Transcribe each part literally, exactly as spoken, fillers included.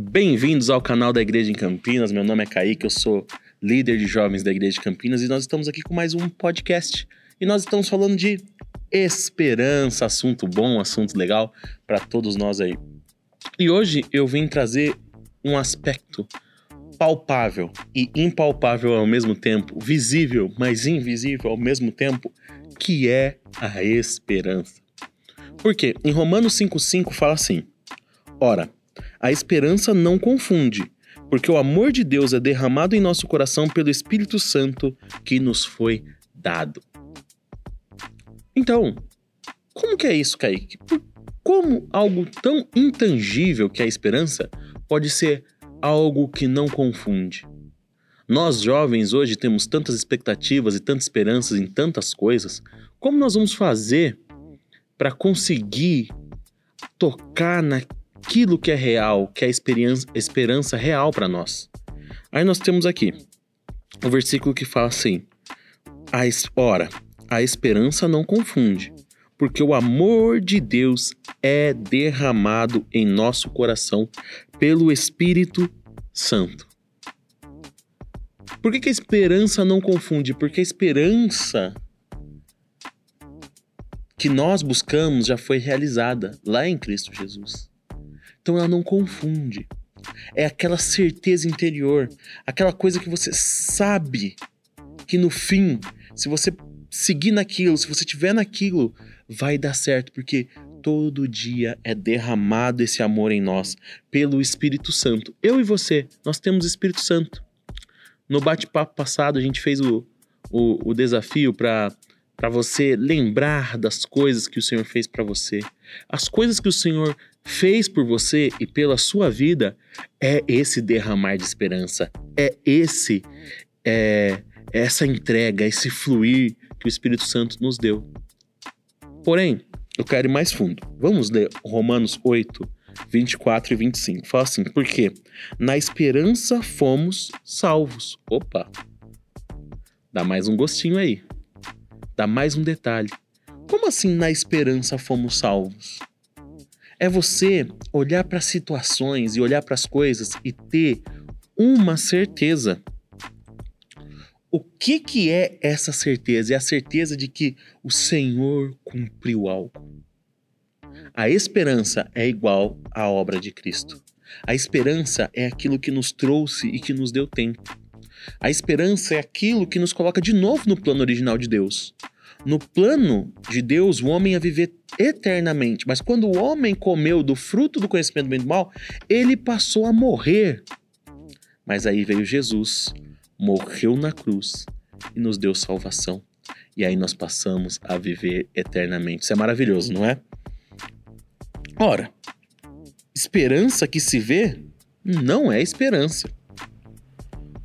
Bem-vindos ao canal da Igreja em Campinas. Meu nome é Kaique, eu sou líder de jovens da Igreja de Campinas e nós estamos aqui com mais um podcast. E nós estamos falando de esperança, assunto bom, assunto legal para todos nós aí. E hoje eu vim trazer um aspecto palpável e impalpável ao mesmo tempo, visível, mas invisível ao mesmo tempo, que é a esperança. Por quê? Em Romanos cinco cinco fala assim: ora, a esperança não confunde, porque o amor de Deus é derramado em nosso coração pelo Espírito Santo que nos foi dado. Então, como que é isso, Kaique? Como algo tão intangível que a esperança pode ser algo que não confunde? Nós jovens hoje temos tantas expectativas e tantas esperanças em tantas coisas. Como nós vamos fazer para conseguir tocar naquilo que é real, que é a esperança real para nós? Aí nós temos aqui o versículo que fala assim: ora, a esperança não confunde, porque o amor de Deus é derramado em nosso coração pelo Espírito Santo. Por que que a esperança não confunde? Porque a esperança que nós buscamos já foi realizada lá em Cristo Jesus. Então ela não confunde. É aquela certeza interior, aquela coisa que você sabe que no fim, se você seguir naquilo, se você tiver naquilo, vai dar certo, porque todo dia é derramado esse amor em nós pelo Espírito Santo. Eu e você, nós temos Espírito Santo. No bate-papo passado, a gente fez o, o, o desafio para para você lembrar das coisas que o Senhor fez para você. As coisas que o Senhor fez por você e pela sua vida é esse derramar de esperança, é esse é, essa entrega, esse fluir que o Espírito Santo nos deu. Porém, eu quero ir mais fundo. Vamos ler Romanos oito, vinte e quatro e vinte e cinco. Fala assim: porque na esperança fomos salvos. Opa! Dá mais um gostinho aí. Dá mais um detalhe. Como assim na esperança fomos salvos? É você olhar para as situações e olhar para as coisas e ter uma certeza. O que que é essa certeza? É a certeza de que o Senhor cumpriu algo. A esperança é igual à obra de Cristo. A esperança é aquilo que nos trouxe e que nos deu tempo. A esperança é aquilo que nos coloca de novo no plano original de Deus. No plano de Deus, o homem ia viver eternamente. Mas quando o homem comeu do fruto do conhecimento do bem e do mal, ele passou a morrer. Mas aí veio Jesus, morreu na cruz e nos deu salvação. E aí nós passamos a viver eternamente. Isso é maravilhoso, não é? Ora, esperança que se vê não é esperança.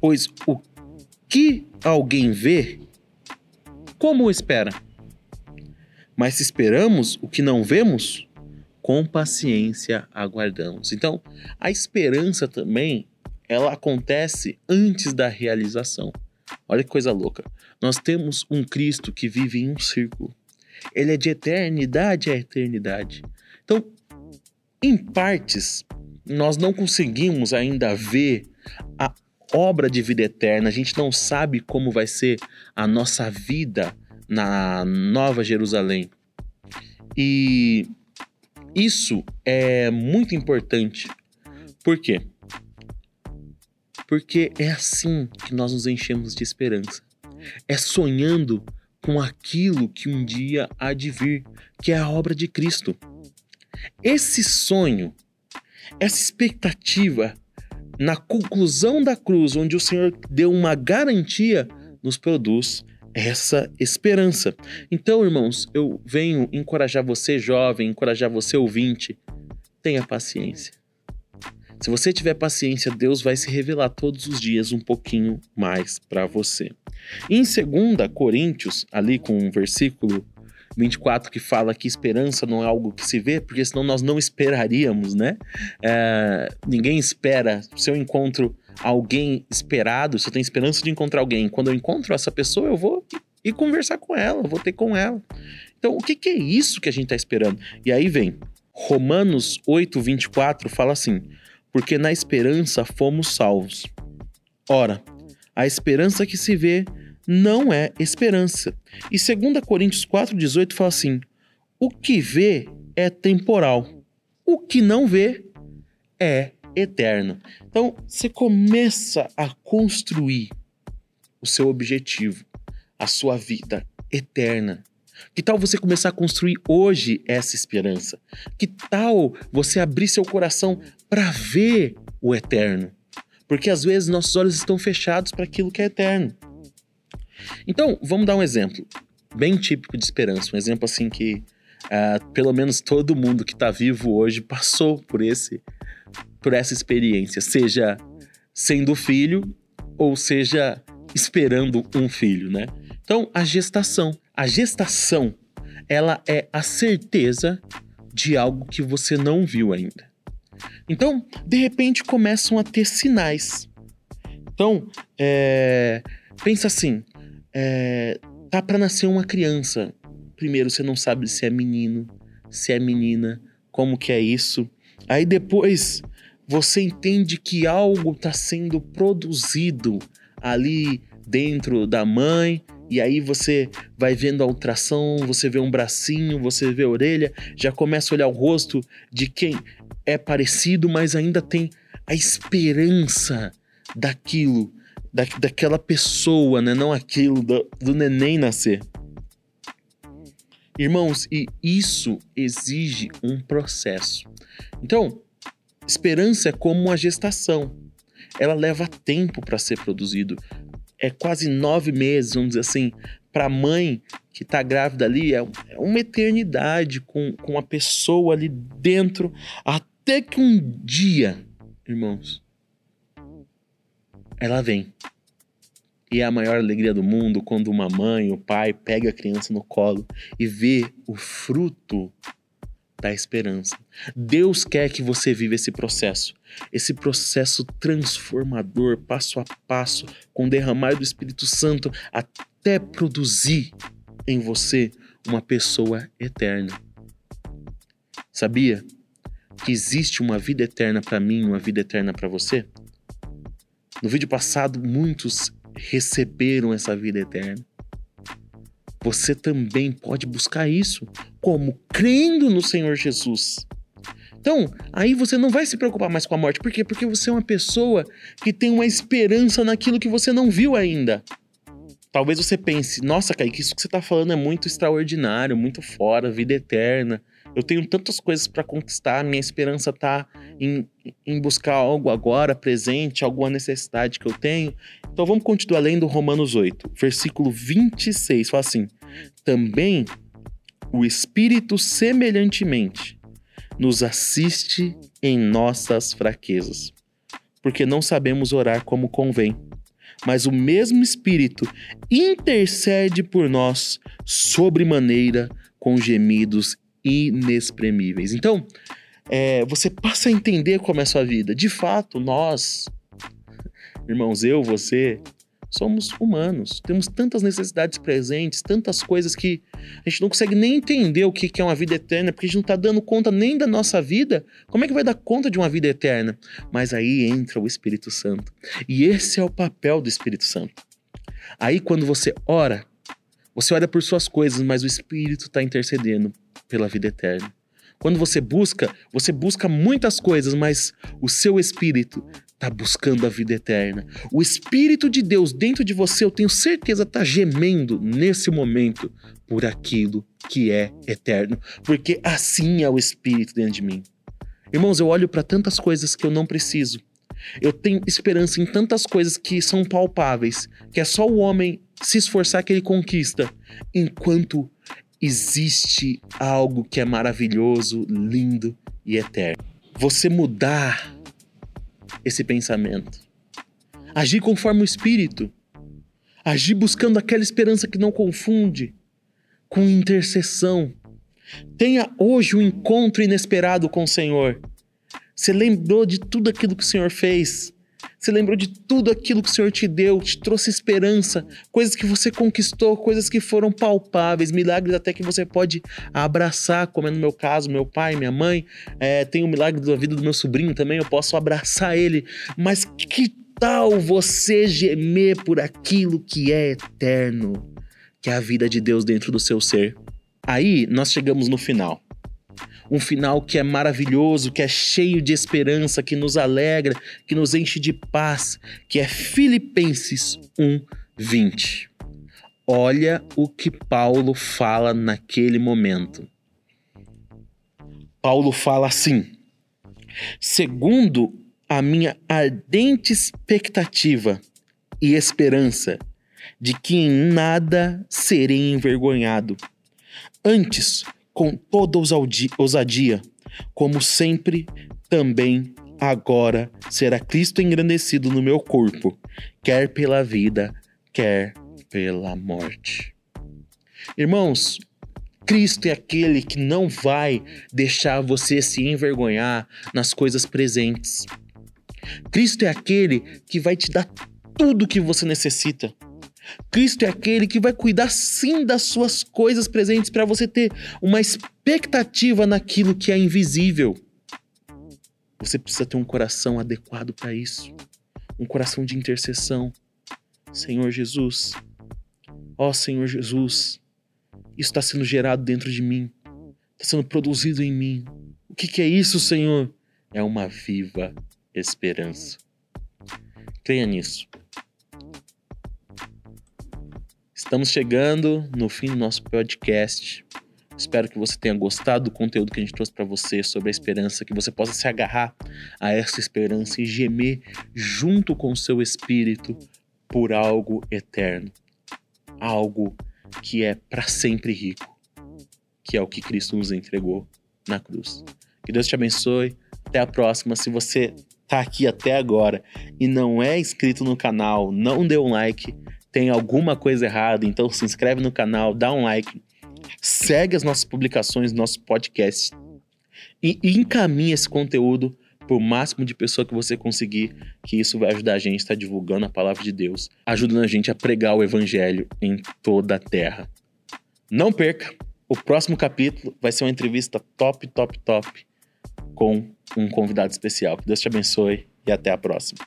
Pois o que alguém vê, como espera? Mas se esperamos o que não vemos, com paciência aguardamos. Então, a esperança também, ela acontece antes da realização. Olha que coisa louca. Nós temos um Cristo que vive em um círculo. Ele é de eternidade a eternidade. Então, em partes, nós não conseguimos ainda ver a obra de vida eterna. A gente não sabe como vai ser a nossa vida na Nova Jerusalém. E isso é muito importante. Por quê? Porque é assim que nós nos enchemos de esperança. É sonhando com aquilo que um dia há de vir, que é a obra de Cristo. Esse sonho, essa expectativa na conclusão da cruz, onde o Senhor deu uma garantia, nos produz essa esperança. Então, irmãos, eu venho encorajar você, jovem, encorajar você, ouvinte, tenha paciência. Se você tiver paciência, Deus vai se revelar todos os dias um pouquinho mais para você. Em dois Coríntios, ali com o versículo vinte e quatro, que fala que esperança não é algo que se vê, porque senão nós não esperaríamos, né? É, ninguém espera. Se eu encontro alguém esperado, se eu tenho esperança de encontrar alguém, quando eu encontro essa pessoa, eu vou ir conversar com ela, eu vou ter com ela. Então, o que que é isso que a gente está esperando? E aí vem Romanos oito, vinte e quatro, fala assim: porque na esperança fomos salvos. Ora, a esperança que se vê não é esperança. E dois Coríntios quatro dezoito fala assim: o que vê é temporal, o que não vê é eterno. Então, você começa a construir o seu objetivo, a sua vida eterna. Que tal você começar a construir hoje essa esperança? Que tal você abrir seu coração para ver o eterno? Porque às vezes nossos olhos estão fechados para aquilo que é eterno. Então, vamos dar um exemplo bem típico de esperança. Um exemplo assim que uh, pelo menos todo mundo que está vivo hoje passou por, esse, por essa experiência. Seja sendo filho ou seja esperando um filho, né? Então, a gestação. A gestação, ela é a certeza de algo que você não viu ainda. Então, de repente, começam a ter sinais. Então, é, pensa assim, é, tá para nascer uma criança. Primeiro, você não sabe se é menino, se é menina, como que é isso. Aí depois, você entende que algo tá sendo produzido ali dentro da mãe. E aí você vai vendo a ultrassom, você vê um bracinho, você vê a orelha, já começa a olhar o rosto de quem é parecido, mas ainda tem a esperança daquilo, da, daquela pessoa, né? Não aquilo do, do neném nascer. Irmãos, e isso exige um processo. Então, esperança é como uma gestação. Ela leva tempo para ser produzido. É quase nove meses, vamos dizer assim, para a mãe que está grávida ali, é uma eternidade com, com a pessoa ali dentro, até que um dia, irmãos, ela vem. E é a maior alegria do mundo quando uma mãe, o pai, pega a criança no colo e vê o fruto da esperança. Deus quer que você viva esse processo, esse processo transformador, passo a passo, com o derramar do Espírito Santo, até produzir em você uma pessoa eterna. Sabia que existe uma vida eterna para mim, uma vida eterna para você? No vídeo passado, muitos receberam essa vida eterna. Você também pode buscar isso, como crendo no Senhor Jesus. Então, aí você não vai se preocupar mais com a morte. Por quê? Porque você é uma pessoa que tem uma esperança naquilo que você não viu ainda. Talvez você pense, nossa, Kaique, isso que você está falando é muito extraordinário, muito fora, vida eterna. Eu tenho tantas coisas para conquistar, minha esperança está em, em buscar algo agora, presente, alguma necessidade que eu tenho. Então vamos continuar lendo Romanos oito, versículo vinte e seis, fala assim: também o Espírito semelhantemente nos assiste em nossas fraquezas, porque não sabemos orar como convém, mas o mesmo Espírito intercede por nós sobremaneira com gemidos inexprimíveis. Então, é, você passa a entender como é a sua vida. De fato, nós, irmãos, eu, você, somos humanos. Temos tantas necessidades presentes, tantas coisas que a gente não consegue nem entender o que é uma vida eterna, porque a gente não está dando conta nem da nossa vida. Como é que vai dar conta de uma vida eterna? Mas aí entra o Espírito Santo. E esse é o papel do Espírito Santo. Aí quando você ora, você ora por suas coisas, mas o Espírito está intercedendo pela vida eterna. Quando você busca, você busca muitas coisas, mas o seu Espírito está buscando a vida eterna. O Espírito de Deus dentro de você, eu tenho certeza, está gemendo nesse momento por aquilo que é eterno. Porque assim é o Espírito dentro de mim. Irmãos, eu olho para tantas coisas que eu não preciso. Eu tenho esperança em tantas coisas que são palpáveis, que é só o homem se esforçar que ele conquista, enquanto existe algo que é maravilhoso, lindo e eterno. Você mudar esse pensamento. Agir conforme o Espírito. Agir buscando aquela esperança que não confunde com intercessão. Tenha hoje um encontro inesperado com o Senhor. Você lembrou de tudo aquilo que o Senhor fez. Você lembrou de tudo aquilo que o Senhor te deu, te trouxe esperança, coisas que você conquistou, coisas que foram palpáveis, milagres até que você pode abraçar, como é no meu caso, meu pai, minha mãe. É, tem o milagre da vida do meu sobrinho também, eu posso abraçar ele. Mas que tal você gemer por aquilo que é eterno, que é a vida de Deus dentro do seu ser? Aí nós chegamos no final. Um final que é maravilhoso, que é cheio de esperança, que nos alegra, que nos enche de paz, que é Filipenses um, vinte. Olha o que Paulo fala naquele momento. Paulo fala assim: segundo a minha ardente expectativa e esperança de que em nada serei envergonhado, antes, com toda ousadia, como sempre, também agora será Cristo engrandecido no meu corpo, quer pela vida, quer pela morte. Irmãos, Cristo é aquele que não vai deixar você se envergonhar nas coisas presentes. Cristo é aquele que vai te dar tudo o que você necessita. Cristo é aquele que vai cuidar sim das suas coisas presentes para você ter uma expectativa naquilo que é invisível. Você precisa ter um coração adequado para isso. Um coração de intercessão. Senhor Jesus, ó Senhor Jesus, isso está sendo gerado dentro de mim. Está sendo produzido em mim. O que, que é isso, Senhor? É uma viva esperança. Creia nisso. Estamos chegando no fim do nosso podcast. Espero que você tenha gostado do conteúdo que a gente trouxe para você sobre a esperança, que você possa se agarrar a essa esperança e gemer junto com o seu espírito por algo eterno, algo que é para sempre rico, que é o que Cristo nos entregou na cruz. Que Deus te abençoe. Até a próxima. Se você tá aqui até agora e não é inscrito no canal, não deu um like, tem alguma coisa errada, então se inscreve no canal, dá um like, segue as nossas publicações, nosso podcast e encaminha esse conteúdo para o máximo de pessoa que você conseguir, que isso vai ajudar a gente a estar divulgando a palavra de Deus, ajudando a gente a pregar o evangelho em toda a terra. Não perca, o próximo capítulo vai ser uma entrevista top, top, top com um convidado especial. Que Deus te abençoe e até a próxima.